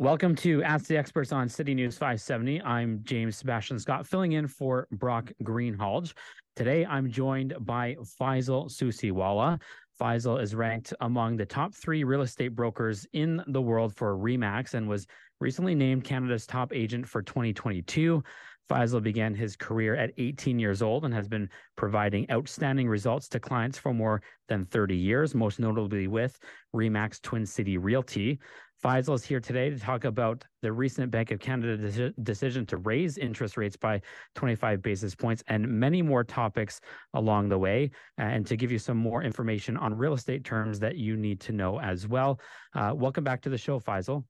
Welcome to Ask the Experts on City News 570. I'm James Sebastian Scott, filling in for Brock Greenhalgh. Today, I'm joined by Faisal Susiwala. Faisal is ranked among the top 3 real estate brokers in the world for REMAX and was recently named Canada's top agent for 2022. Faisal began his career at 18 years old and has been providing outstanding results to clients for more than 30 years, most notably with REMAX Twin City Realty. Faisal is here today to talk about the recent Bank of Canada decision to raise interest rates by 25 basis points and many more topics along the way, and to give you some more information on real estate terms that you need to know as well. Welcome back to the show, Faisal.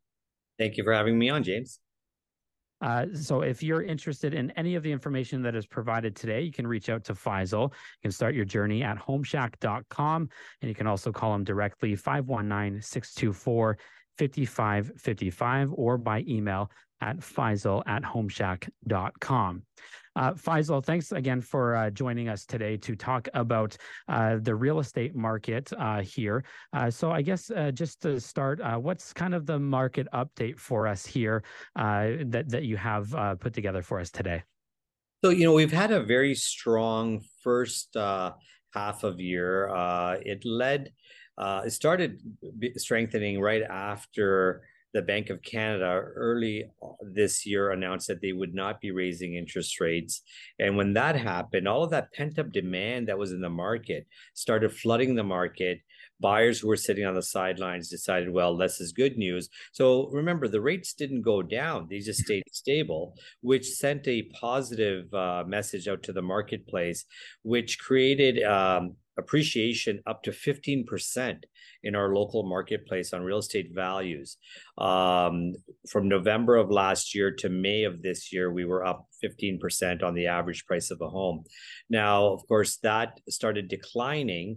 Thank you for having me on, James. So if you're interested in any of the information that is provided today, you can reach out to Faisal. You can start your journey at homeshack.com, and you can also call him directly, 519-624-5555, or by email at faisal@homeshack.com. Faisal, thanks again for joining us today to talk about the real estate market here. So I guess just to start, what's kind of the market update for us here that you have put together for us today? So, you know, we've had a very strong first half of year. It started strengthening right after the Bank of Canada early this year announced that they would not be raising interest rates. And when that happened, all of that pent-up demand that was in the market started flooding the market. Buyers who were sitting on the sidelines decided, well, this is good news. So remember, the rates didn't go down. They just stayed stable, which sent a positive message out to the marketplace, which created appreciation up to 15% in our local marketplace on real estate values. From November of last year to May of this year, we were up 15% on the average price of a home. Now, of course, that started declining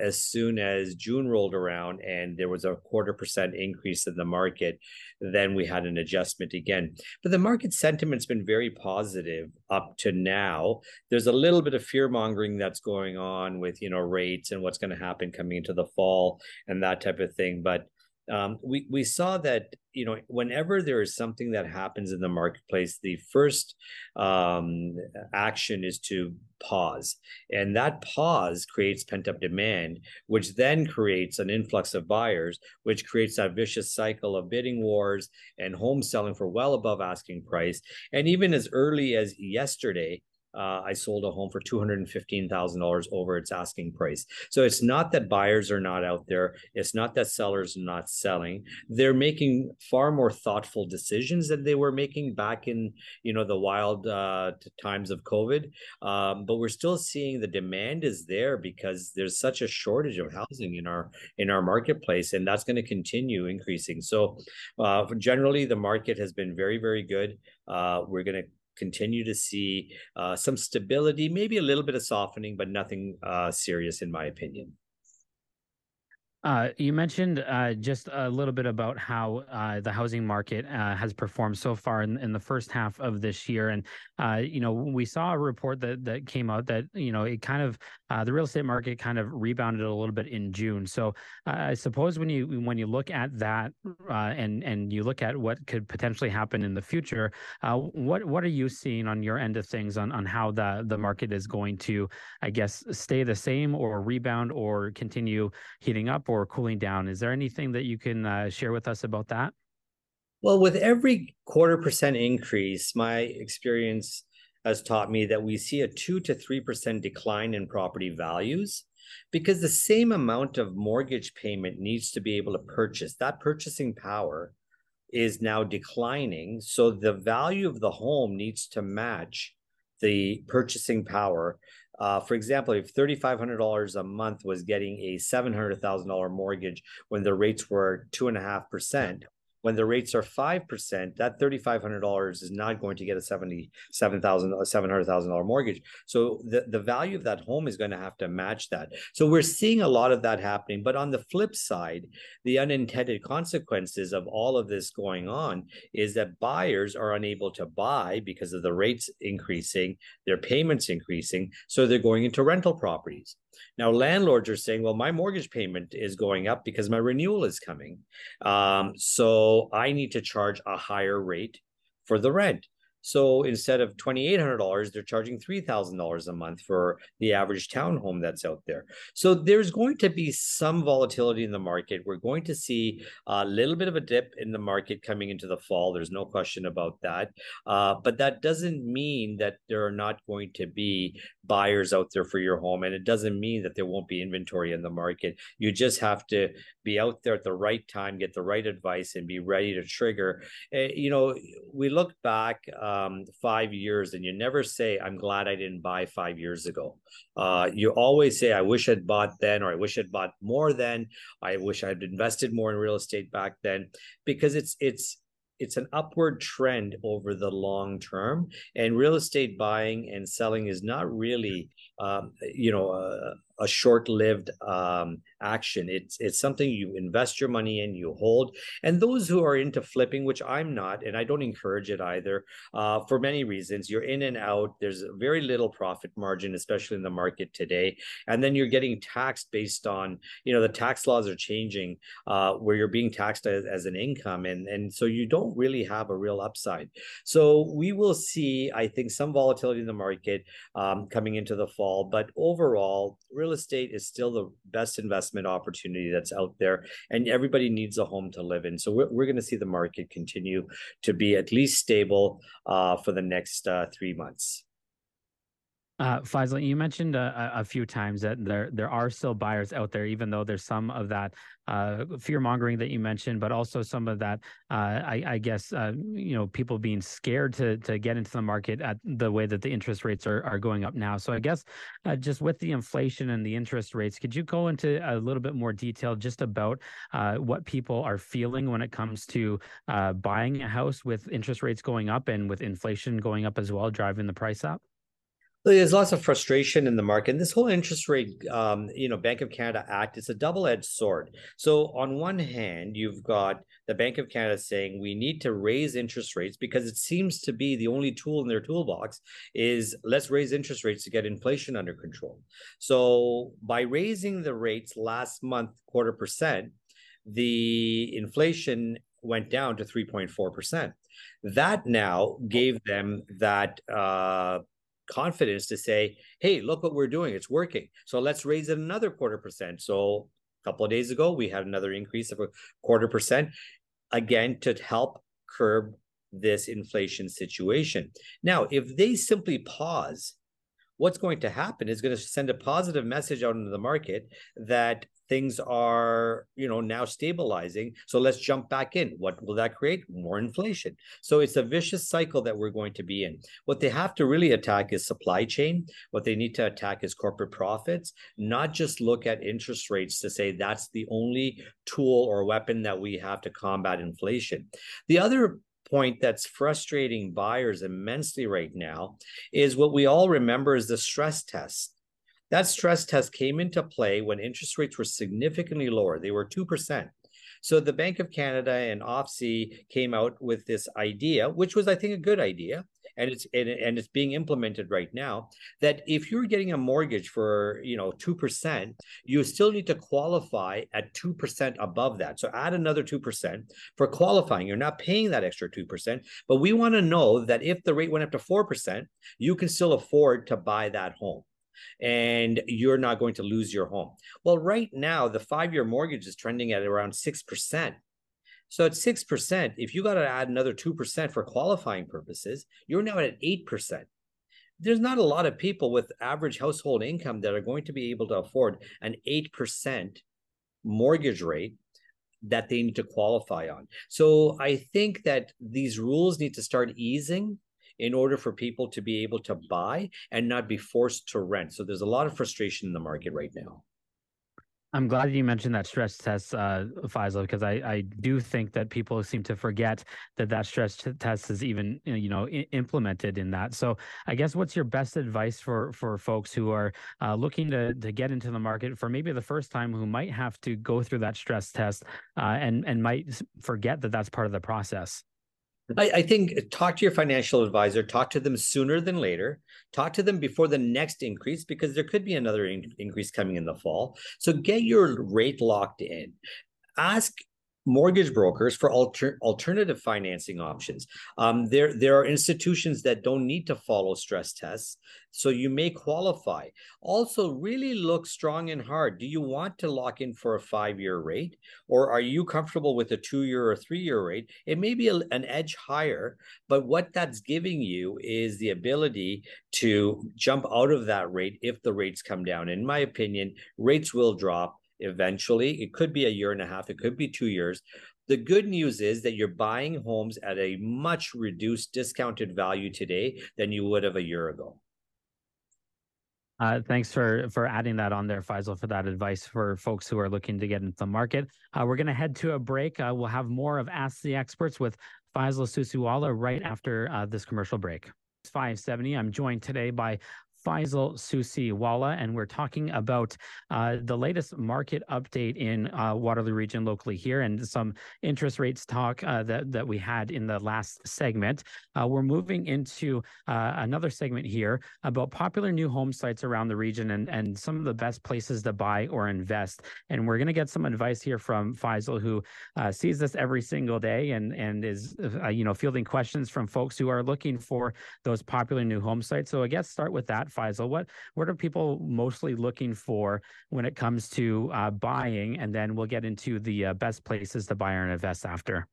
as soon as June rolled around and there was a 0.25% increase in the market. Then we had an adjustment again. But the market sentiment's been very positive up to now. There's a little bit of fear-mongering that's going on with, you know, rates and what's going to happen coming into the fall and that type of thing. But we saw that, you know, whenever there is something that happens in the marketplace, the first action is to pause. And that pause creates pent-up demand, which then creates an influx of buyers, which creates that vicious cycle of bidding wars and home selling for well above asking price. And even as early as yesterday, I sold a home for $215,000 over its asking price. So it's not that buyers are not out there. It's not that sellers are not selling. They're making far more thoughtful decisions than they were making back in, you know, the wild times of COVID. But we're still seeing the demand is there because there's such a shortage of housing in our marketplace, and that's going to continue increasing. So generally, the market has been very, very good. We're going to continue to see some stability, maybe a little bit of softening, but nothing serious, in my opinion. You mentioned just a little bit about how the housing market has performed so far in the first half of this year. And, you know, we saw a report that came out that, you know, it kind of the real estate market kind of rebounded a little bit in June. So I suppose when you look at that and you look at what could potentially happen in the future, what are you seeing on your end of things on how the market is going to, I guess, stay the same or rebound or continue heating up or cooling down? Is there anything that you can share with us about that? Well, with every 0.25% increase, my experience has taught me that we see a 2 to 3% decline in property values, because the same amount of mortgage payment needs to be able to purchase. That purchasing power is now declining, so the value of the home needs to match the purchasing power. For example, if $3,500 a month was getting a $700,000 mortgage when the rates were 2.5%, when the rates are 5%, that $3,500 is not going to get a $700,000 mortgage. So the value of that home is going to have to match that. So we're seeing a lot of that happening. But on the flip side, the unintended consequences of all of this going on is that buyers are unable to buy because of the rates increasing, their payments increasing, so they're going into rental properties. Now, landlords are saying, well, my mortgage payment is going up because my renewal is coming. So So I need to charge a higher rate for the rent. So instead of $2,800, they're charging $3,000 a month for the average townhome that's out there. So there's going to be some volatility in the market. We're going to see a little bit of a dip in the market coming into the fall. There's no question about that. But that doesn't mean that there are not going to be buyers out there for your home. And it doesn't mean that there won't be inventory in the market. You just have to be out there at the right time, get the right advice, and be ready to trigger. You know, we look back 5 years, and you never say, I'm glad I didn't buy 5 years ago. You always say, I wish I'd bought then, or I wish I'd bought more then. I wish I'd invested more in real estate back then, because it's an upward trend over the long term. And real estate buying and selling is not really, a short-lived action. It's something you invest your money in, you hold. And those who are into flipping, which I'm not, and I don't encourage it either, for many reasons, you're in and out. There's very little profit margin, especially in the market today. And then you're getting taxed based on, the tax laws are changing where you're being taxed as an income. And so you don't really have a real upside. So we will see, I think, some volatility in the market coming into the fall. But overall, real estate is still the best investment opportunity that's out there, and everybody needs a home to live in. So we're going to see the market continue to be at least stable for the next 3 months. Faisal, you mentioned a few times that there are still buyers out there, even though there's some of that fear mongering that you mentioned, but also some of that, I guess, people being scared to get into the market at the way that the interest rates are going up now. So I guess just with the inflation and the interest rates, could you go into a little bit more detail just about what people are feeling when it comes to buying a house with interest rates going up and with inflation going up as well, driving the price up? There's lots of frustration in the market. And this whole interest rate, Bank of Canada Act, it's a double-edged sword. So on one hand, you've got the Bank of Canada saying we need to raise interest rates because it seems to be the only tool in their toolbox is let's raise interest rates to get inflation under control. So by raising the rates last month, 0.25%, the inflation went down to 3.4%. That now gave them that confidence to say, hey, look what we're doing. It's working. So let's raise it another 0.25%. So a couple of days ago, we had another increase of 0.25%, again, to help curb this inflation situation. Now, if they simply pause, what's going to happen is going to send a positive message out into the market that things are, now stabilizing. So let's jump back in. What will that create? More inflation. So it's a vicious cycle that we're going to be in. What they have to really attack is supply chain. What they need to attack is corporate profits, not just look at interest rates to say that's the only tool or weapon that we have to combat inflation. The other point that's frustrating buyers immensely right now is what we all remember is the stress test. That stress test came into play when interest rates were significantly lower. They were 2%. So the Bank of Canada and OSFI came out with this idea, which was, I think, a good idea, and it's being implemented right now, that if you're getting a mortgage for 2%, you still need to qualify at 2% above that. So add another 2% for qualifying. You're not paying that extra 2%, but we want to know that if the rate went up to 4%, you can still afford to buy that home, and you're not going to lose your home. Well, right now, the 5-year mortgage is trending at around 6%. So at 6%, if you got to add another 2% for qualifying purposes, you're now at 8%. There's not a lot of people with average household income that are going to be able to afford an 8% mortgage rate that they need to qualify on. So I think that these rules need to start easing in order for people to be able to buy and not be forced to rent. So there's a lot of frustration in the market right now. I'm glad you mentioned that stress test, Faisal, because I do think that people seem to forget that stress test is even, implemented in that. So I guess what's your best advice for folks who are looking to get into the market for maybe the first time, who might have to go through that stress test and might forget that's part of the process? I think talk to your financial advisor, talk to them sooner than later, talk to them before the next increase, because there could be another increase coming in the fall. So get your rate locked in. Ask mortgage brokers for alternative financing options. There are institutions that don't need to follow stress tests, so you may qualify. Also, really look strong and hard. Do you want to lock in for a 5-year rate, or are you comfortable with a 2-year or 3-year rate? It may be an edge higher, but what that's giving you is the ability to jump out of that rate if the rates come down. In my opinion, rates will drop eventually. It could be a year and a half. It could be 2 years. The good news is that you're buying homes at a much reduced discounted value today than you would have a year ago. Thanks for adding that on there, Faisal, for that advice for folks who are looking to get into the market. We're going to head to a break. We'll have more of Ask the Experts with Faisal Susiwala right after this commercial break. It's 570. I'm joined today by Faisal Susiwala, and we're talking about the latest market update in Waterloo Region locally here, and some interest rates talk that we had in the last segment. We're moving into another segment here about popular new home sites around the region and some of the best places to buy or invest. And we're going to get some advice here from Faisal, who sees this every single day and is fielding questions from folks who are looking for those popular new home sites. So I guess start with that, Faisal. What are people mostly looking for when it comes to buying? And then we'll get into the best places to buy and invest after.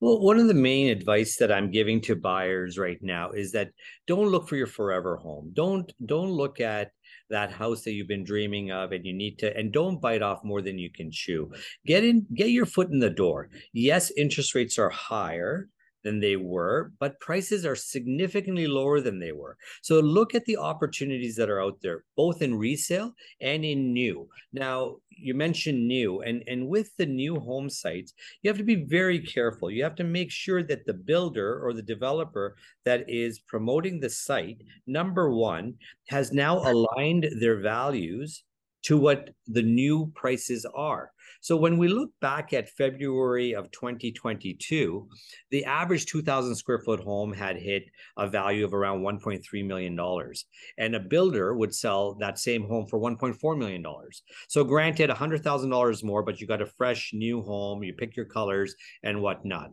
Well, one of the main advice that I'm giving to buyers right now is that don't look for your forever home. Don't look at that house that you've been dreaming of, and you need to, and don't bite off more than you can chew. Get your foot in the door. Yes, interest rates are higher than they were, but prices are significantly lower than they were. So look at the opportunities that are out there, both in resale and in new. Now, you mentioned new, and with the new home sites, you have to be very careful. You have to make sure that the builder or the developer that is promoting the site, number one, has now aligned their values to what the new prices are. So when we look back at February of 2022, the average 2,000 square foot home had hit a value of around $1.3 million. And a builder would sell that same home for $1.4 million. So granted, $100,000 more, but you got a fresh new home, you pick your colors and whatnot.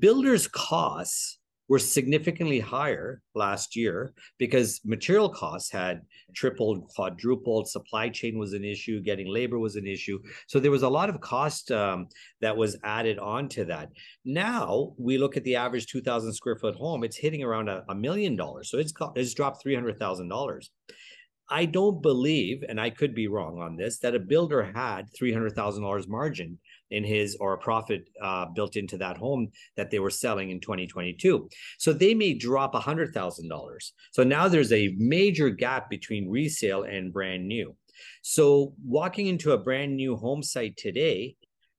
Builders' costs were significantly higher last year because material costs had tripled, quadrupled, supply chain was an issue, getting labor was an issue. So there was a lot of cost that was added on to that. Now we look at the average 2,000 square foot home, it's hitting around $1 million. So it's dropped $300,000. I don't believe, and I could be wrong on this, that a builder had $300,000 margin in his or a profit built into that home that they were selling in 2022. So they may drop $100,000. So now there's a major gap between resale and brand new. So walking into a brand new home site today,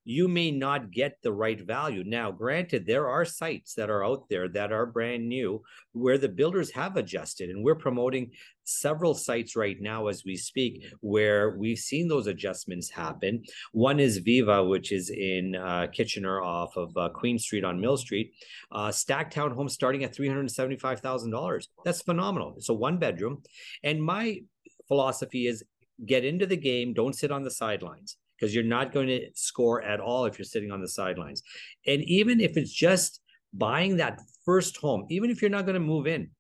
you may not get the right value. Now, granted, there are sites that are out there that are brand new where the builders have adjusted, and we're promoting several sites right now as we speak where we've seen those adjustments happen. One is Viva, which is in Kitchener off of Queen Street on Mill Street. Stacked townhomes starting at $375,000. That's phenomenal. It's a one bedroom. And my philosophy is get into the game. Don't sit on the sidelines, because you're not going to score at all if you're sitting on the sidelines. And even if it's just buying that first home, even if you're not going to move in,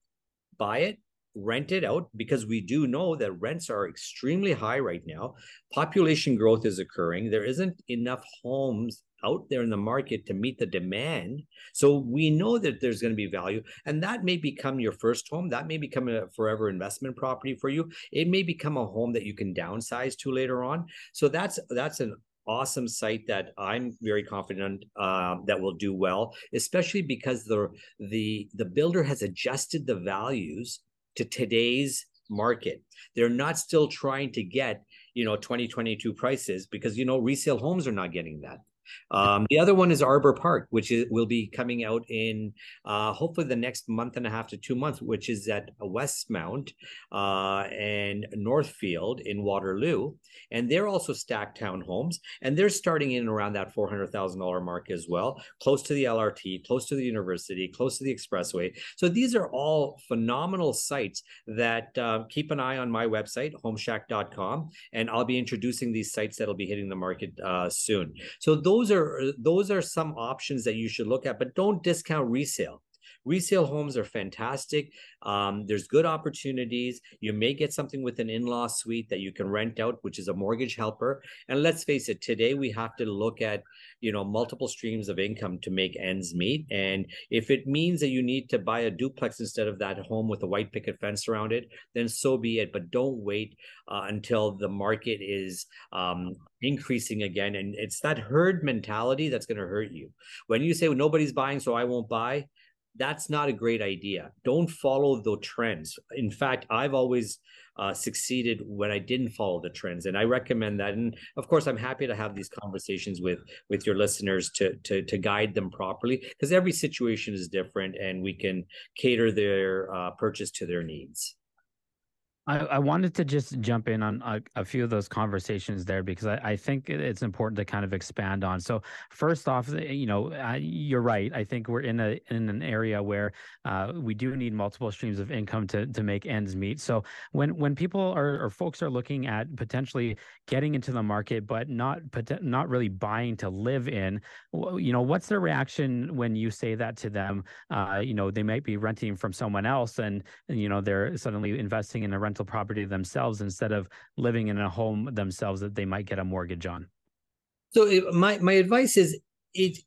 buy it, rent it out, because we do know that rents are extremely high right now. Population growth is occurring. There isn't enough homes out there in the market to meet the demand. So we know that there's going to be value, and that may become your first home. That may become a forever investment property for you. It may become a home that you can downsize to later on. So that's an awesome site that I'm very confident that will do well, especially because the builder has adjusted the values to today's market. They're not still trying to get, 2022 prices, because, resale homes are not getting that. The other one is Arbor Park, which will be coming out in hopefully the next month and a half to 2 months, which is at Westmount and Northfield in Waterloo. And they're also stacked townhomes, and they're starting in around that $400,000 mark as well, close to the LRT, close to the university, close to the expressway. So these are all phenomenal sites that keep an eye on my website, homeshack.com, and I'll be introducing these sites that'll be hitting the market soon. So those those are some options that you should look at, but don't discount resale. Resale homes are fantastic. There's good opportunities. You may get something with an in-law suite that you can rent out, which is a mortgage helper. And let's face it, today we have to look at, you know, multiple streams of income to make ends meet. And if it means that you need to buy a duplex instead of that home with a white picket fence around it, then so be it. But don't wait until the market is increasing again. And it's that herd mentality that's going to hurt you. When you say, well, nobody's buying, so I won't buy, that's not a great idea. Don't follow the trends. In fact, I've always succeeded when I didn't follow the trends, and I recommend that. And of course, I'm happy to have these conversations with your listeners to guide them properly, because every situation is different, and we can cater their purchase to their needs. I wanted to just jump in on a few of those conversations there, because I think it's important to kind of expand on. So first off, you know, you're right. I think we're in an area where we do need multiple streams of income to make ends meet. So when people or folks are looking at potentially getting into the market, but not really buying to live in, you know, what's their reaction when you say that to them? You know, they might be renting from someone else, and you know, they're suddenly investing in a rental property themselves instead of living in a home themselves that they might get a mortgage on. So my advice is,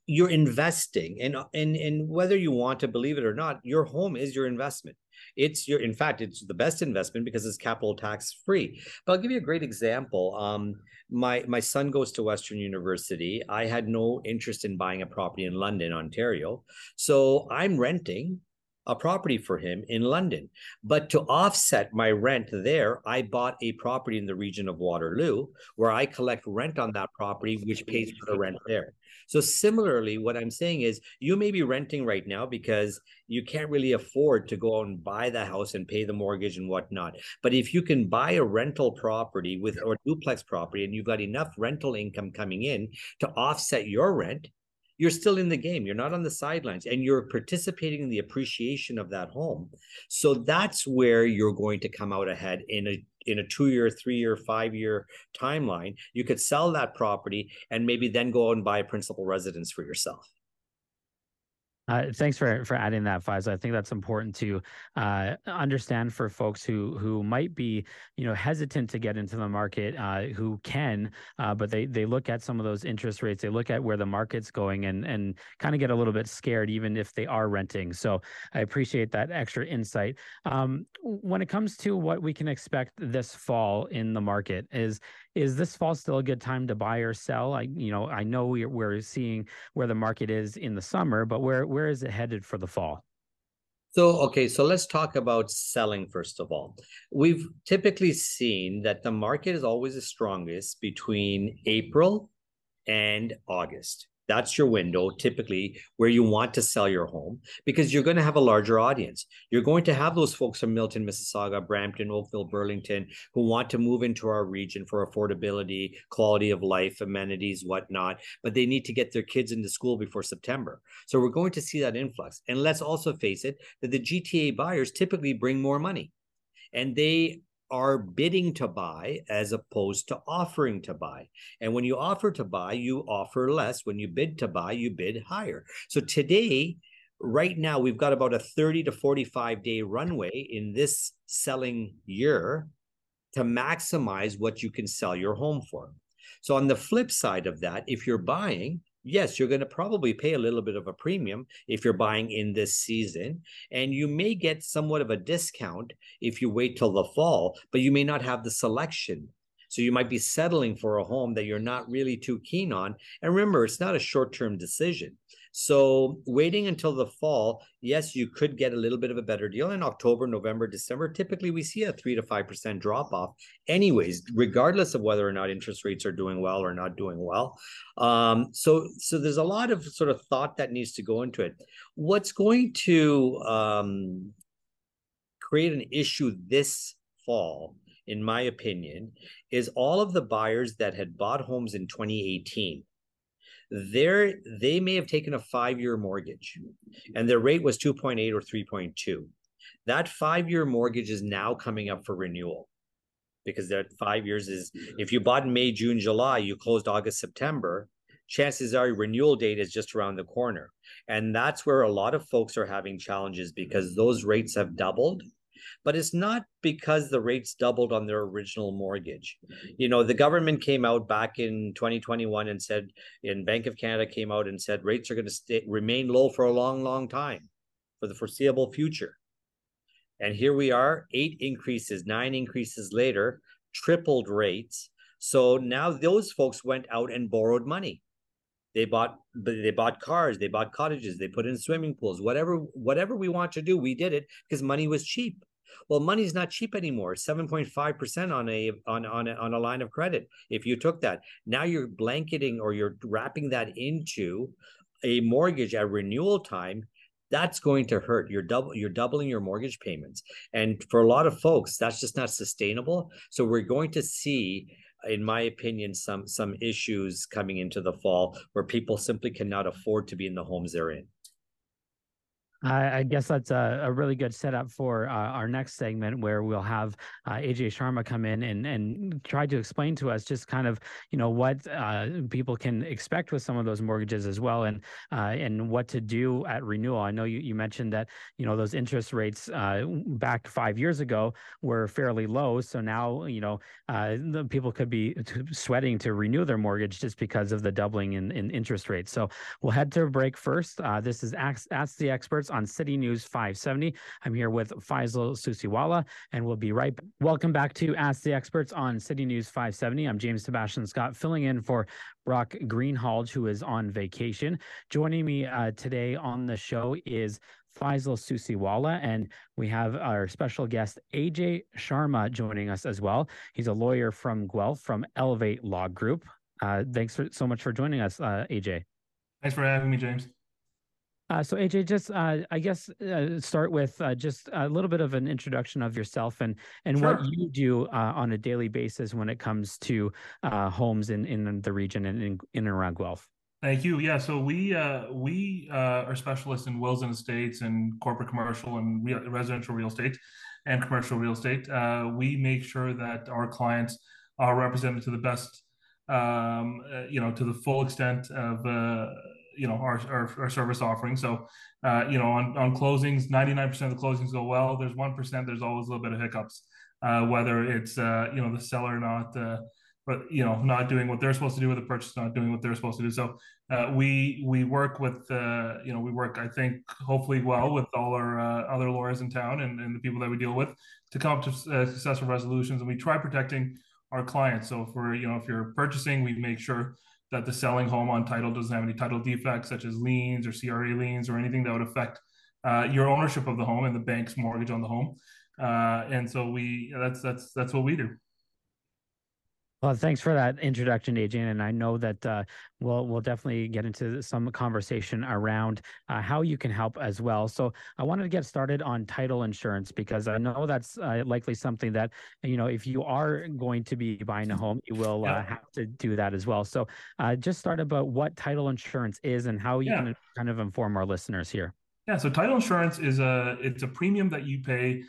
you're investing, and whether you want to believe it or not, your home is your investment. In fact, it's the best investment because it's capital tax free. But I'll give you a great example. My son goes to Western University. I had no interest in buying a property in London, Ontario. So I'm renting a property for him in London. But to offset my rent there, I bought a property in the region of Waterloo, where I collect rent on that property, which pays for the rent there. So similarly, what I'm saying is, you may be renting right now because you can't really afford to go out and buy the house and pay the mortgage and whatnot. But if you can buy a rental property or duplex property, and you've got enough rental income coming in to offset your rent, you're still in the game. You're not on the sidelines, and you're participating in the appreciation of that home. So that's where you're going to come out ahead in a 2-year, 3-year, 5-year timeline. You could sell that property and maybe then go out and buy a principal residence for yourself. Thanks for adding that, Faisal. I think that's important to understand for folks who might be, you know, hesitant to get into the market, who can, but they look at some of those interest rates, they look at where the market's going, and kind of get a little bit scared, even if they are renting. So I appreciate that extra insight. When it comes to what we can expect this fall in the market, is this fall still a good time to buy or sell? I know we're seeing where the market is in the summer, but where is it headed for the fall? So let's talk about selling first of all. We've typically seen that the market is always the strongest between April and August. That's your window typically where you want to sell your home, because you're going to have a larger audience. You're going to have those folks from Milton, Mississauga, Brampton, Oakville, Burlington, who want to move into our region for affordability, quality of life, amenities, whatnot, but they need to get their kids into school before September. So we're going to see that influx. And let's also face it that the GTA buyers typically bring more money, and they are bidding to buy as opposed to offering to buy. And when you offer to buy, you offer less. When you bid to buy, you bid higher. So today, right now, we've got about a 30 to 45 day runway in this selling year to maximize what you can sell your home for. So on the flip side of that, if you're buying, yes, you're going to probably pay a little bit of a premium if you're buying in this season, and you may get somewhat of a discount if you wait till the fall, but you may not have the selection. So you might be settling for a home that you're not really too keen on. And remember, it's not a short-term decision. So waiting until the fall, yes, you could get a little bit of a better deal in October, November, December. Typically, we see a 3 to 5% drop off anyways, regardless of whether or not interest rates are doing well or not doing well. So there's a lot of sort of thought that needs to go into it. What's going to create an issue this fall, in my opinion, is all of the buyers that had bought homes in 2018. They may have taken a 5-year mortgage, and their rate was 2.8 or 3.2. That 5-year mortgage is now coming up for renewal, because that 5 years is, if you bought in May, June, July, you closed August, September, chances are your renewal date is just around the corner. And that's where a lot of folks are having challenges because those rates have doubled. But it's not because the rates doubled on their original mortgage. You know, the government came out back in 2021 and said, and Bank of Canada came out and said, rates are going to remain low for a long, long time, for the foreseeable future. And here we are, 8 increases, 9 increases later, tripled rates. So now those folks went out and borrowed money. They bought cars, they bought cottages, they put in swimming pools, whatever we want to do, we did it because money was cheap. Well, money's not cheap anymore. 7.5% on a line of credit. If you took that, now you're blanketing or you're wrapping that into a mortgage at renewal time. That's going to hurt. You're doubling your mortgage payments. And for a lot of folks, that's just not sustainable. So we're going to see, in my opinion, some issues coming into the fall where people simply cannot afford to be in the homes they're in. I guess that's a really good setup for our next segment, where we'll have AJ Sharma come in and try to explain to us just kind of, you know, what people can expect with some of those mortgages as well, and what to do at renewal. I know you mentioned that, you know, those interest rates back 5 years ago were fairly low. So now, you know, people could be sweating to renew their mortgage just because of the doubling in interest rates. So we'll head to a break first. This is Ask the Experts on City News 570. I'm here with Faisal Susiwala, and we'll be right back. Welcome back to Ask the Experts on City News 570. I'm James Sebastian Scott, filling in for Brock Greenhalgh, who is on vacation. Joining me today on the show is Faisal Susiwala, and we have our special guest AJ Sharma joining us as well. He's a lawyer from Guelph, from Elevate Law Group. Thanks so much for joining us, AJ. Thanks for having me, James. So AJ, just I guess start with just a little bit of an introduction of yourself and Sure. what you do on a daily basis when it comes to homes in the region and in and around Guelph. Thank you. Yeah, so we are specialists in wills and estates and corporate commercial and residential real estate and commercial real estate. We make sure that our clients are represented to the best, you know, to the full extent of. You know, our service offering. So, you know, on closings, 99% of the closings go well. There's 1%, there's always a little bit of hiccups, whether it's, you know, the seller not doing what they're supposed to do, or the purchase not doing what they're supposed to do. So we work with, you know, we work, I think, hopefully well with all our other lawyers in town and the people that we deal with to come up to successful resolutions. And we try protecting our clients. So if you're purchasing, we make sure that the selling home on title doesn't have any title defects such as liens or CRA liens or anything that would affect your ownership of the home and the bank's mortgage on the home. And so that's what we do. Well, thanks for that introduction, Adrian. And I know that we'll definitely get into some conversation around how you can help as well. So I wanted to get started on title insurance, because I know that's likely something that, you know, if you are going to be buying a home, you will have to do that as well. So just start about what title insurance is and how you can kind of inform our listeners here. Yeah, so title insurance is it's a premium that you pay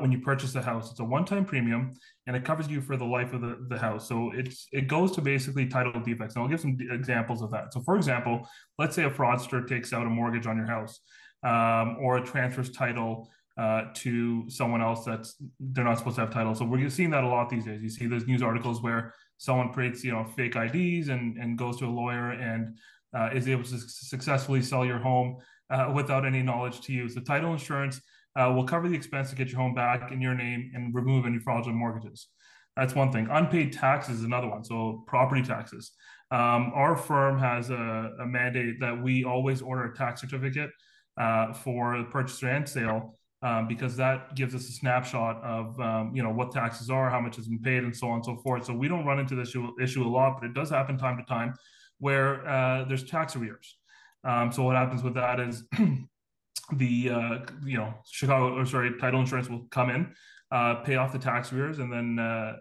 when you purchase the house. It's a one-time premium, and it covers you for the life of the house. So it goes to basically title defects. And I'll give some examples of that. So for example, let's say a fraudster takes out a mortgage on your house, or transfers title to someone else they're not supposed to have title. So we're seeing that a lot these days. You see those news articles where someone creates, you know, fake IDs and goes to a lawyer and is able to successfully sell your home without any knowledge to you. So title insurance will cover the expense to get your home back in your name and remove any fraudulent mortgages. That's one thing. Unpaid taxes is another one. So property taxes. Our firm has a mandate that we always order a tax certificate for the purchase and sale, because that gives us a snapshot of you know, what taxes are, how much has been paid, and so on and so forth. So we don't run into this issue a lot, but it does happen time to time where there's tax arrears. So what happens with that is the you know, title insurance will come in, pay off the tax arrears, and then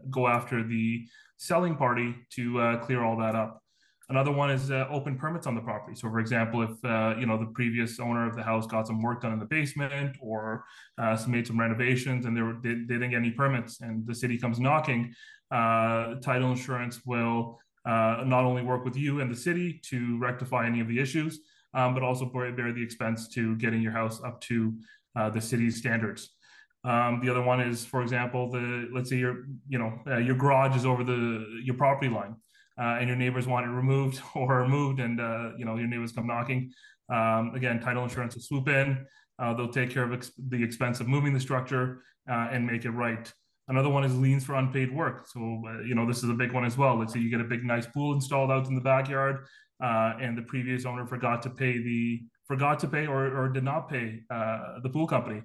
go after the selling party to clear all that up. Another one is open permits on the property. So for example, if you know, the previous owner of the house got some work done in the basement or made some renovations and they didn't get any permits, and the city comes knocking, title insurance will not only work with you and the city to rectify any of the issues, but also bear the expense to getting your house up to the city's standards. The other one is, for example, let's say your garage is over your property line, and your neighbors want it removed or moved, and your neighbors come knocking. Again, title insurance will swoop in. They'll take care of the expense of moving the structure and make it right. Another one is liens for unpaid work. So, this is a big one as well. Let's say you get a big, nice pool installed out in the backyard, and the previous owner forgot to pay or did not pay the pool company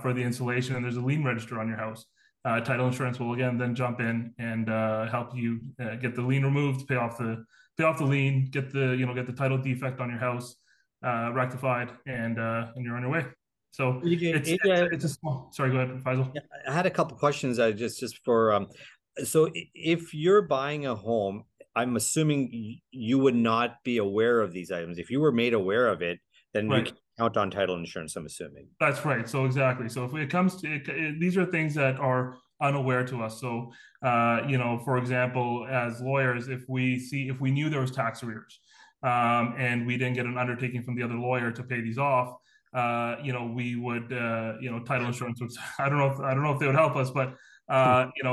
for the installation, and there's a lien register on your house. Title insurance will again then jump in and help you get the lien removed, pay off the lien, get the title defect on your house rectified, and you're on your way. So it's a small. Sorry, go ahead, Faisal. I had a couple questions. Just for so if you're buying a home, I'm assuming you would not be aware of these items. If you were made aware of it, then right. You can count on title insurance, I'm assuming. That's right. So exactly. So if it comes to these are things that are unaware to us. So for example, as lawyers, if we knew there was tax arrears, and we didn't get an undertaking from the other lawyer to pay these off, we would title insurance would, I don't know if they would help us, but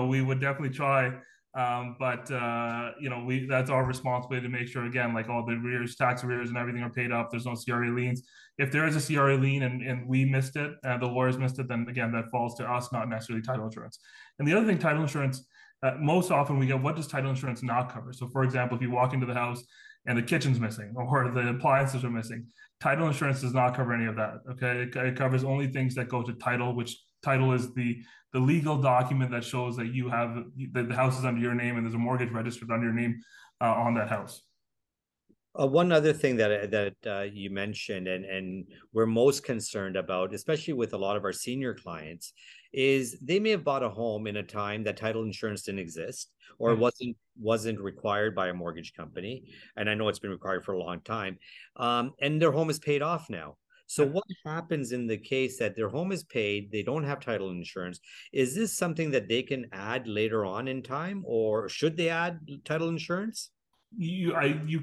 we would definitely try. That's our responsibility to make sure, again, like all the arrears, tax arrears and everything are paid up. There's no CRA liens. If there is a CRA lien and we missed it, the lawyers missed it, then again, that falls to us, not necessarily title insurance. And the other thing, title insurance, most often we get, what does title insurance not cover? So for example, if you walk into the house and the kitchen's missing or the appliances are missing, title insurance does not cover any of that, okay? It covers only things that go to title, which title is the legal document that shows that you have the house is under your name and there's a mortgage registered under your name on that house. One other thing that you mentioned and we're most concerned about, especially with a lot of our senior clients, is they may have bought a home in a time that title insurance didn't exist or wasn't required by a mortgage company. And I know it's been required for a long time. And their home is paid off now. So what happens in the case that their home is paid, they don't have title insurance? Is this something that they can add later on in time, or should they add title insurance? You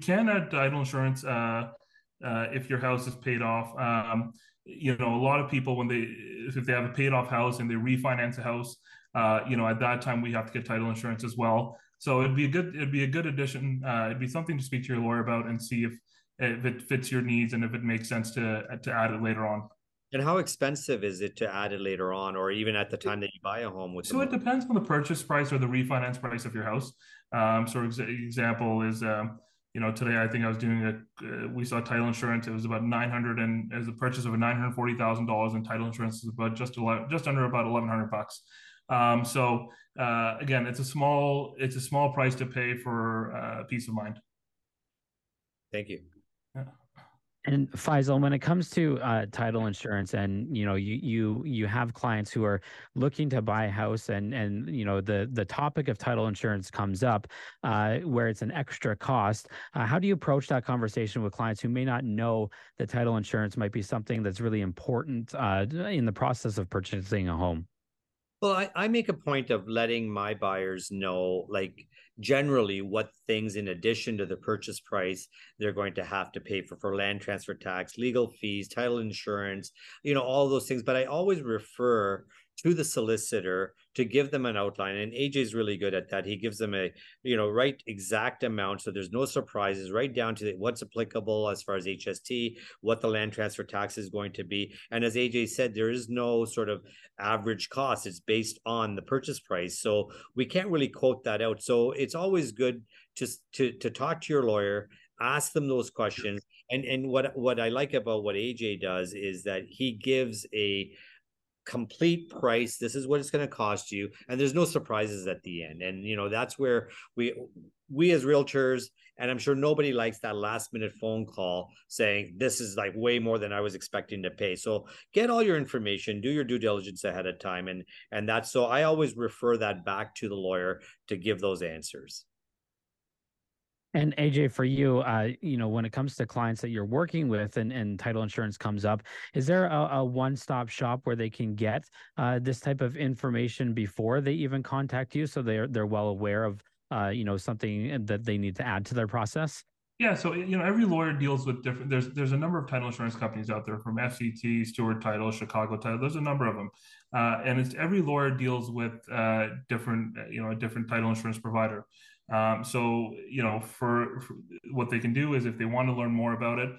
can add title insurance if your house is paid off. A lot of people, if they have a paid off house and they refinance a house, at that time we have to get title insurance as well. So it'd be a good addition. It'd be something to speak to your lawyer about and see if it fits your needs and if it makes sense to add it later on. And how expensive is it to add it later on, or even at the time that you buy a home? So it depends on the purchase price or the refinance price of your house. So example is, today I think I was doing we saw title insurance. It was about as a purchase of $940,000, and title insurance is about just under about $1,100. Again, it's a small price to pay for peace of mind. Thank you. Yeah. And Faisal, when it comes to title insurance, and you have clients who are looking to buy a house, and the topic of title insurance comes up, where it's an extra cost. How do you approach that conversation with clients who may not know that title insurance might be something that's really important in the process of purchasing a home? Well, I make a point of letting my buyers know, like, generally what things in addition to the purchase price they're going to have to pay for land transfer tax, legal fees, title insurance, all those things. But I always refer to the solicitor to give them an outline. And AJ's really good at that. He gives them a, right exact amount. So there's no surprises, right down to what's applicable as far as HST, what the land transfer tax is going to be. And as AJ said, there is no sort of average cost. It's based on the purchase price. So we can't really quote that out. So it's always good just to talk to your lawyer, ask them those questions. And what I like about what AJ does is that he gives a complete price. This is what it's going to cost you, and there's no surprises at the end. And that's where we as realtors, and I'm sure nobody likes that last minute phone call saying this is like way more than I was expecting to pay. So get all your information, do your due diligence ahead of time, and that's, so I always refer that back to the lawyer to give those answers. And AJ, for you, when it comes to clients that you're working with and title insurance comes up, is there a one-stop shop where they can get this type of information before they even contact you, so they're well aware of something that they need to add to their process? Yeah. So, every lawyer deals with different, there's a number of title insurance companies out there, from FCT, Stewart Title, Chicago Title, there's a number of them. And it's every lawyer deals with different title insurance provider. So what they can do is, if they want to learn more about it,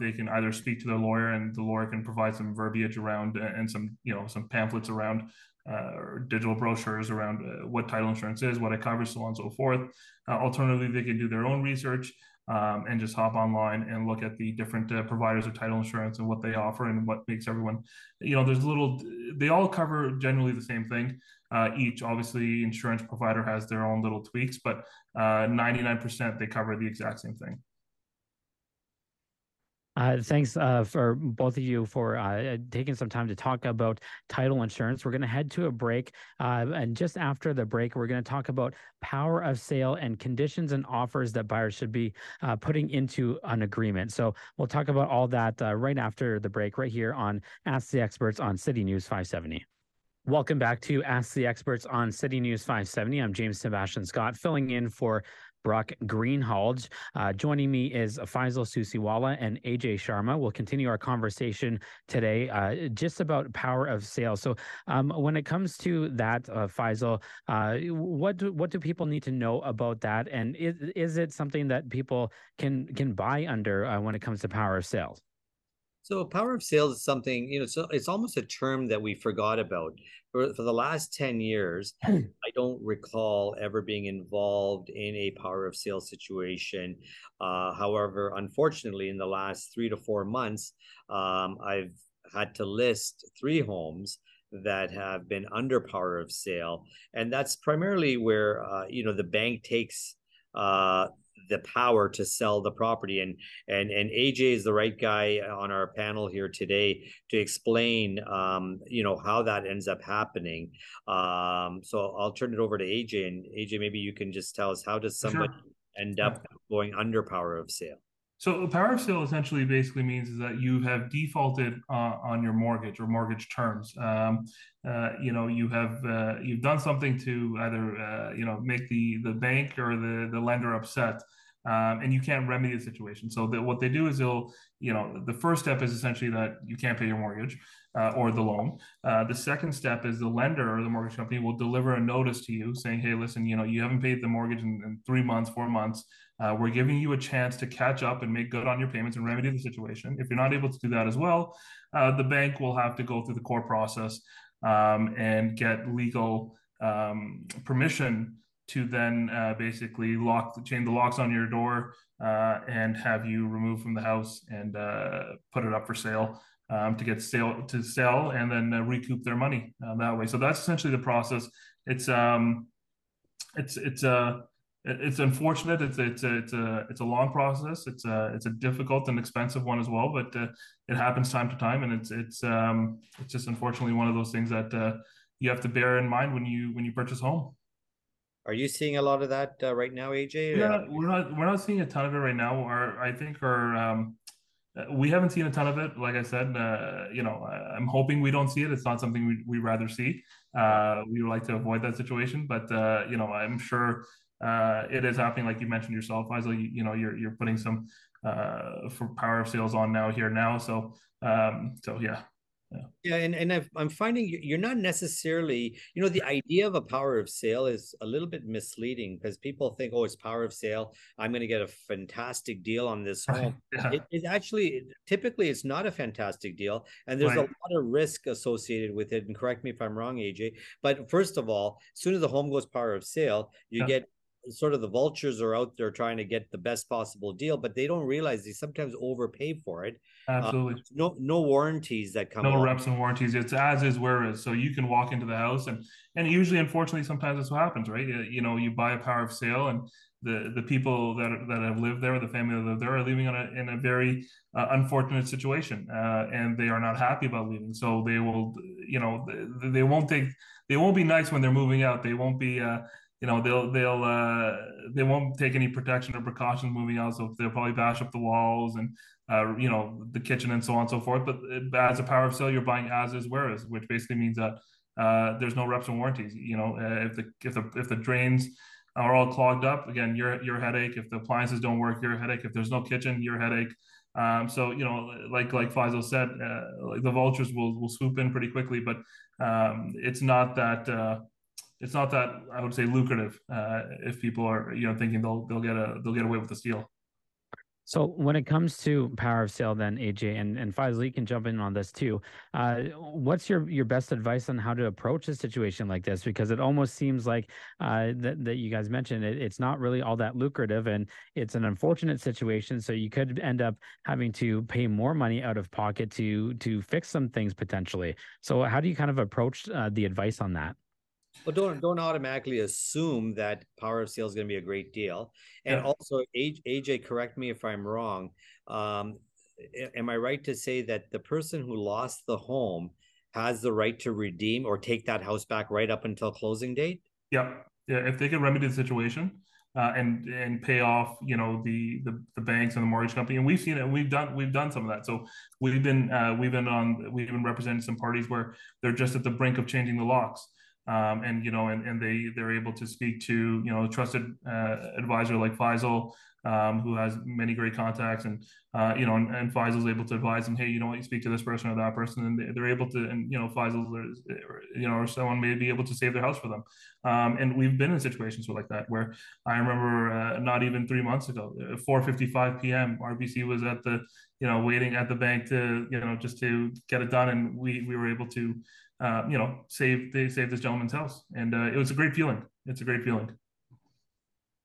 they can either speak to their lawyer, and the lawyer can provide some verbiage around and some pamphlets around, or digital brochures around what title insurance is, what it covers, so on and so forth. Alternatively, they can do their own research and just hop online and look at the different providers of title insurance and what they offer and what makes everyone, they all cover generally the same thing. Each obviously insurance provider has their own little tweaks, but 99% they cover the exact same thing. Thanks for both of you for taking some time to talk about title insurance. We're going to head to a break. And just after the break, we're going to talk about power of sale and conditions and offers that buyers should be putting into an agreement. So we'll talk about all that right after the break, right here on Ask the Experts on City News 570. Welcome back to Ask the Experts on City News 570. I'm James Sebastian Scott, filling in for Brock Greenhalgh. Joining me is Faisal Susiwala and AJ Sharma. We'll continue our conversation today just about power of sale. So when it comes to that, Faisal, what do people need to know about that? And is it something that people can buy under when it comes to power of sale? So power of sale is something, so it's almost a term that we forgot about. For the last 10 years, I don't recall ever being involved in a power of sale situation. However, unfortunately, in the last 3 to 4 months, I've had to list 3 homes that have been under power of sale. And that's primarily where, the bank takes the power to sell the property. And AJ is the right guy on our panel here today to explain, how that ends up happening. So I'll turn it over to AJ. And AJ, maybe you can just tell us, how does somebody end up going under power of sale? So power of sale essentially basically means is that you have defaulted on your mortgage or mortgage terms. You've done something to either make the bank or the lender upset, and you can't remedy the situation. So what they do is they'll the first step is essentially that you can't pay your mortgage or the loan. The second step is the lender or the mortgage company will deliver a notice to you saying, hey, listen, you haven't paid the mortgage in 3 months, 4 months. We're giving you a chance to catch up and make good on your payments and remedy the situation. If you're not able to do that as well, the bank will have to go through the court process and get legal permission to then basically chain the locks on your door and have you removed from the house and put it up for sale to sell and then recoup their money that way. So that's essentially the process. It's unfortunate. It's a long process. It's a difficult and expensive one as well. But it happens time to time, and it's just unfortunately one of those things that you have to bear in mind when you purchase a home. Are you seeing a lot of that right now, AJ? Yeah, we're not seeing a ton of it right now. We haven't seen a ton of it. Like I said, I'm hoping we don't see it. It's not something we rather see. We would like to avoid that situation, but I'm sure. It is happening, like you mentioned yourself, Faisal. You're putting some for power of sales on now. So yeah. Yeah, and I'm finding you're not necessarily, the idea of a power of sale is a little bit misleading because people think, oh, it's power of sale. I'm going to get a fantastic deal on this home. Yeah. It actually, typically, it's not a fantastic deal. And there's a lot of risk associated with it. And correct me if I'm wrong, AJ. But first of all, as soon as the home goes power of sale, you get sort of the vultures are out there trying to get the best possible deal, but they don't realize they sometimes overpay for it. Absolutely. No warranties that come. No on. Reps and warranties. It's as is, where is. So you can walk into the house and usually, unfortunately, sometimes that's what happens, right? You buy a power of sale and the people that have lived there, the family that lived there, are leaving in a very unfortunate situation, and they are not happy about leaving. So they will, they won't be nice when they're moving out. They won't be. They won't take any protection or precautions moving out, so they'll probably bash up the walls and the kitchen and so on and so forth. But as a power of sale, you're buying as is, where is, which basically means that there's no reps and warranties. If the drains are all clogged up. Again, your headache. If the appliances don't work, your headache. If there's no kitchen, your headache. So, you know, like Faisal said, like the vultures will swoop in pretty quickly, but it's not that, I would say, lucrative if people are, you know, thinking they'll get away with this deal. So when it comes to power of sale, then AJ and Faisal, you can jump in on this too. What's your best advice on how to approach a situation like this? Because it almost seems like that you guys mentioned it's not really all that lucrative, and it's an unfortunate situation. So you could end up having to pay more money out of pocket to fix some things potentially. So how do you kind of approach the advice on that? Well, don't automatically assume that power of sale is going to be a great deal. And also, AJ, correct me if I'm wrong. Am I right to say that the person who lost the home has the right to redeem or take that house back right up until closing date? Yep. Yeah. If they can remedy the situation and pay off, you know, the banks and the mortgage company, and we've seen it. We've done some of that. So we've been representing some parties where they're just at the brink of changing the locks. And, you know, and they're able to speak to, you know, a trusted advisor like Faisal, who has many great contacts, and, you know, and Faisal's able to advise them, hey, you know what, you speak to this person or that person, and they're able to, and, you know, Faisal, you know, or someone may be able to save their house for them. And we've been in situations like that, where I remember not even 3 months ago, 4:55 p.m., RBC was at the, you know, waiting at the bank to, you know, just to get it done. And we were able to, you know, save this gentleman's house. And it was a great feeling. It's a great feeling.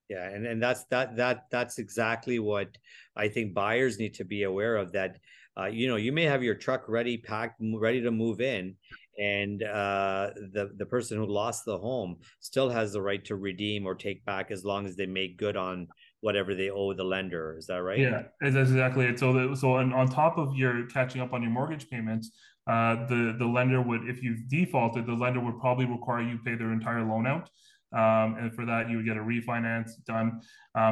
Yeah. And that's exactly what I think buyers need to be aware of, that, you know, you may have your truck ready, packed, ready to move in, and the person who lost the home still has the right to redeem or take back, as long as they make good on whatever they owe the lender. Is that right? Yeah, that's exactly it. So on top of your catching up on your mortgage payments, the lender would, if you've defaulted, the lender would probably require you pay their entire loan out. And for that, you would get a refinance done.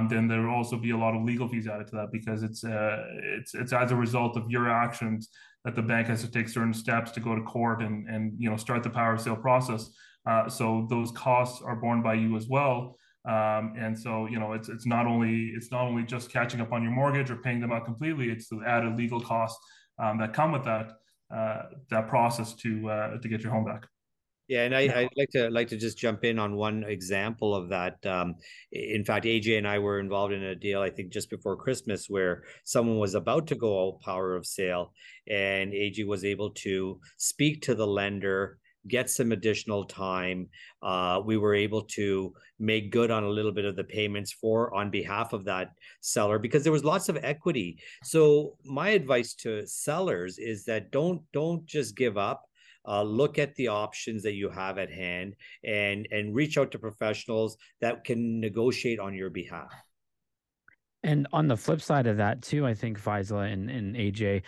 Then there would also be a lot of legal fees added to that, because it's as a result of your actions that the bank has to take certain steps to go to court and you know, start the power of sale process. So those costs are borne by you as well. And so, you know, it's not only just catching up on your mortgage or paying them out completely, it's the added legal costs that come with that that process to get your home back. Yeah, and I'd like to just jump in on one example of that. In fact, AJ and I were involved in a deal, I think just before Christmas, where someone was about to go out power of sale, and AJ was able to speak to the lender, get some additional time. We were able to make good on a little bit of the payments on behalf of that seller, because there was lots of equity. So my advice to sellers is that don't just give up. Look at the options that you have at hand and reach out to professionals that can negotiate on your behalf. And on the flip side of that too, I think Faisal and AJ,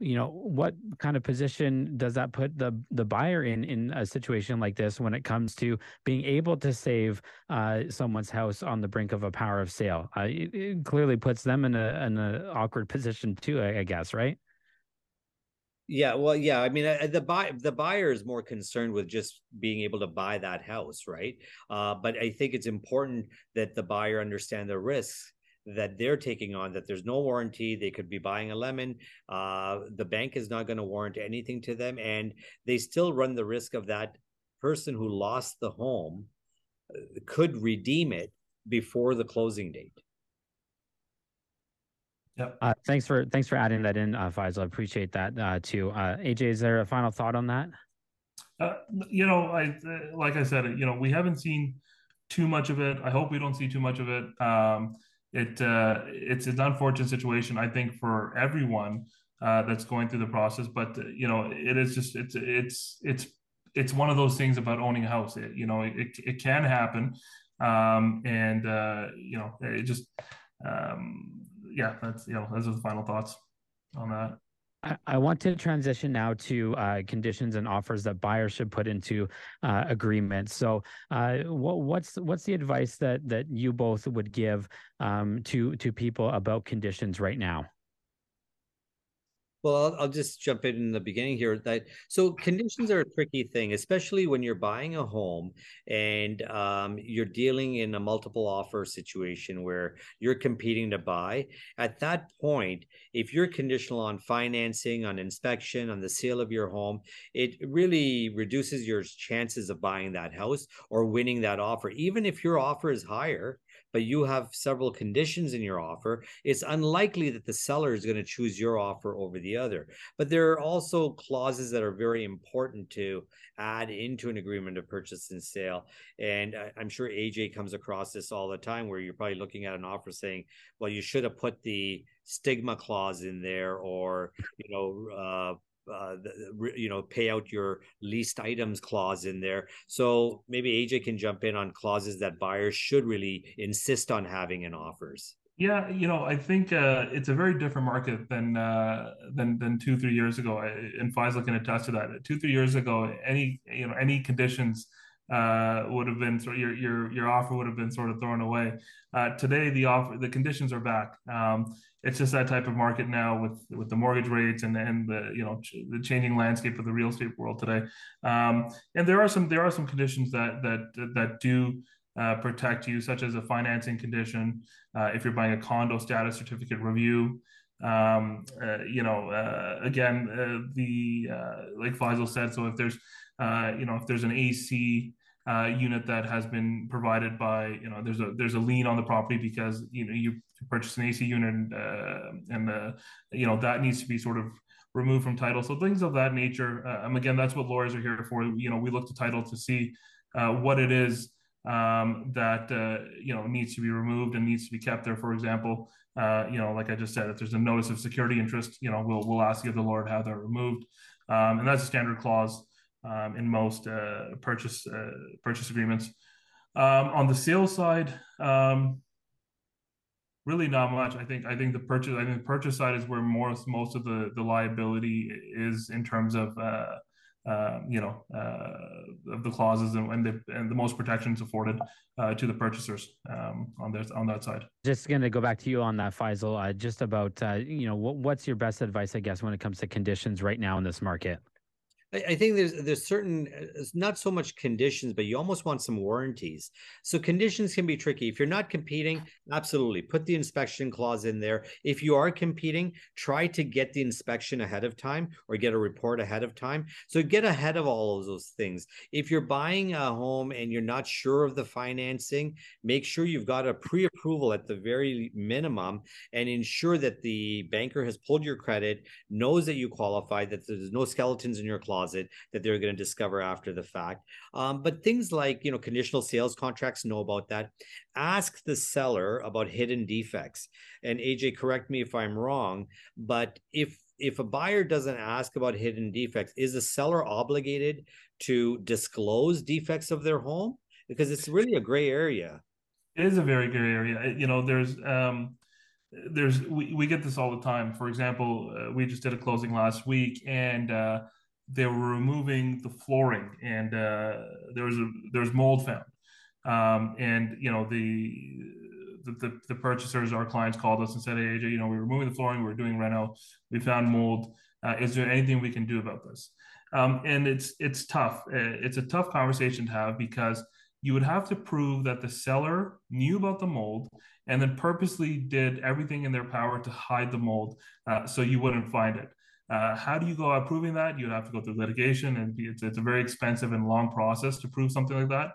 you know, what kind of position does that put the buyer in a situation like this when it comes to being able to save someone's house on the brink of a power of sale? It clearly puts them in an awkward position too, I guess, right? Yeah, well, yeah. I mean, the buyer is more concerned with just being able to buy that house, right? But I think it's important that the buyer understand the risks that they're taking on, that there's no warranty. They could be buying a lemon. The bank is not going to warrant anything to them. And they still run the risk of that person who lost the home could redeem it before the closing date. Yep. Thanks for adding that in, Faisal. I appreciate that too. AJ, is there a final thought on that? You know, like I said, you know, we haven't seen too much of it. I hope we don't see too much of it. It's an unfortunate situation, I think, for everyone that's going through the process. But you know, it is just it's one of those things about owning a house. It, you know, it can happen, and you know, it just yeah. That's, you know, those are the final thoughts on that. I want to transition now to conditions and offers that buyers should put into agreements. So, what's the advice that you both would give to people about conditions right now? Well, I'll just jump in the beginning here. So conditions are a tricky thing, especially when you're buying a home and you're dealing in a multiple offer situation where you're competing to buy. At that point, if you're conditional on financing, on inspection, on the sale of your home, it really reduces your chances of buying that house or winning that offer. Even if your offer is higher, but you have several conditions in your offer, it's unlikely that the seller is going to choose your offer over the other. But there are also clauses that are very important to add into an agreement of purchase and sale. And I'm sure AJ comes across this all the time, where you're probably looking at an offer saying, well, you should have put the stigma clause in there, or, pay out your leased items clause in there. So maybe AJ can jump in on clauses that buyers should really insist on having in offers. Yeah, I think it's a very different market than 2-3 years ago, and Faisal can attest to that. 2-3 years ago, any conditions would have been sort of, your offer would have been sort of thrown away. Today, the conditions are back. It's just that type of market now with the mortgage rates and the changing landscape of the real estate world today. And there are some conditions that do protect you, such as a financing condition. If you're buying a condo, status certificate review. Like Faisal said, so if there's an AC unit that has been provided by, there's a lien on the property because, you purchased an AC unit and that needs to be sort of removed from title. So things of that nature. Again, that's what lawyers are here for. We look to title to see what it is that needs to be removed and needs to be kept there. For example, like I just said, if there's a notice of security interest, we'll ask the other lawyer to have that removed. And that's a standard clause in most purchase agreements. On the sale side, really not much. I think the purchase side is where most of the liability is in terms of of the clauses and the most protections afforded to the purchasers on that side. Just going to go back to you on that, Faisal. Just about what's your best advice, I guess, when it comes to conditions right now in this market? I think there's certain, not so much conditions, but you almost want some warranties. So conditions can be tricky. If you're not competing, absolutely put the inspection clause in there. If you are competing, try to get the inspection ahead of time or get a report ahead of time. So get ahead of all of those things. If you're buying a home and you're not sure of the financing, make sure you've got a pre-approval at the very minimum and ensure that the banker has pulled your credit, knows that you qualify, that there's no skeletons in your closet that they're going to discover after the fact. But things like, conditional sales contracts, know about that. Ask the seller about hidden defects. And AJ, correct me if I'm wrong, but if a buyer doesn't ask about hidden defects, is the seller obligated to disclose defects of their home? Because it's really a gray area. It is a very gray area. We get this all the time. For example, we just did a closing last week and, they were removing the flooring and there's mold found. The purchasers, our clients, called us and said, "Hey, AJ, we're removing the flooring, we're doing reno, we found mold. Is there anything we can do about this?" And it's tough. It's a tough conversation to have because you would have to prove that the seller knew about the mold and then purposely did everything in their power to hide the mold so you wouldn't find it. How do you go about proving that? You'd have to go through litigation, and it's a very expensive and long process to prove something like that.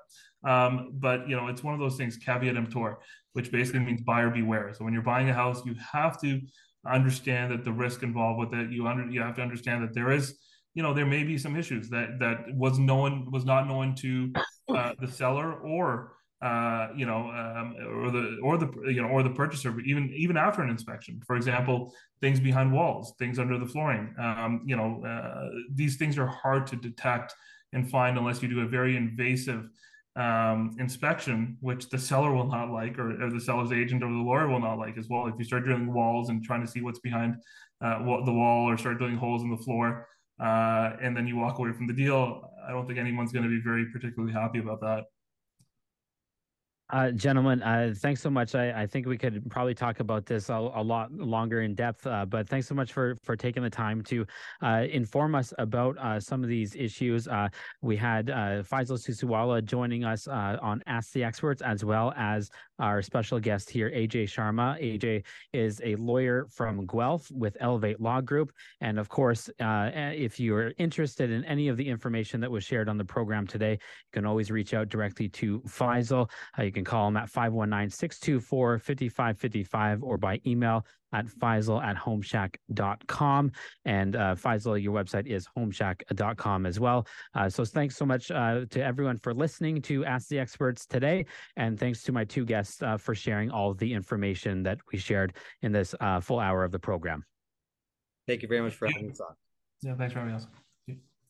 But it's one of those things, caveat emptor, which basically means buyer beware. So when you're buying a house, you have to understand that the risk involved with it. You have to understand that there is, there may be some issues that was not known to the seller or the purchaser, but even after an inspection. For example, things behind walls, things under the flooring. These things are hard to detect and find unless you do a very invasive inspection, which the seller will not like, or the seller's agent or the lawyer will not like as well. If you start drilling walls and trying to see what's behind the wall, or start drilling holes in the floor, and then you walk away from the deal, I don't think anyone's going to be very particularly happy about that. Gentlemen, thanks so much. I think we could probably talk about this a lot longer in depth, but thanks so much for taking the time to inform us about some of these issues. We had Faisal Susiwala joining us on Ask the Experts, as well as our special guest here, AJ Sharma. AJ is a lawyer from Guelph with Elevate Law Group. And of course, if you're interested in any of the information that was shared on the program today, you can always reach out directly to Faisal. You can call him at 519-624-5555 or by email at faisal@homeshack.com. And Faisal, your website is homeshack.com as well. So thanks so much to everyone for listening to Ask the Experts today. And thanks to my two guests for sharing all the information that we shared in this full hour of the program. Thank you very much for having us on. Yeah, thanks for having us.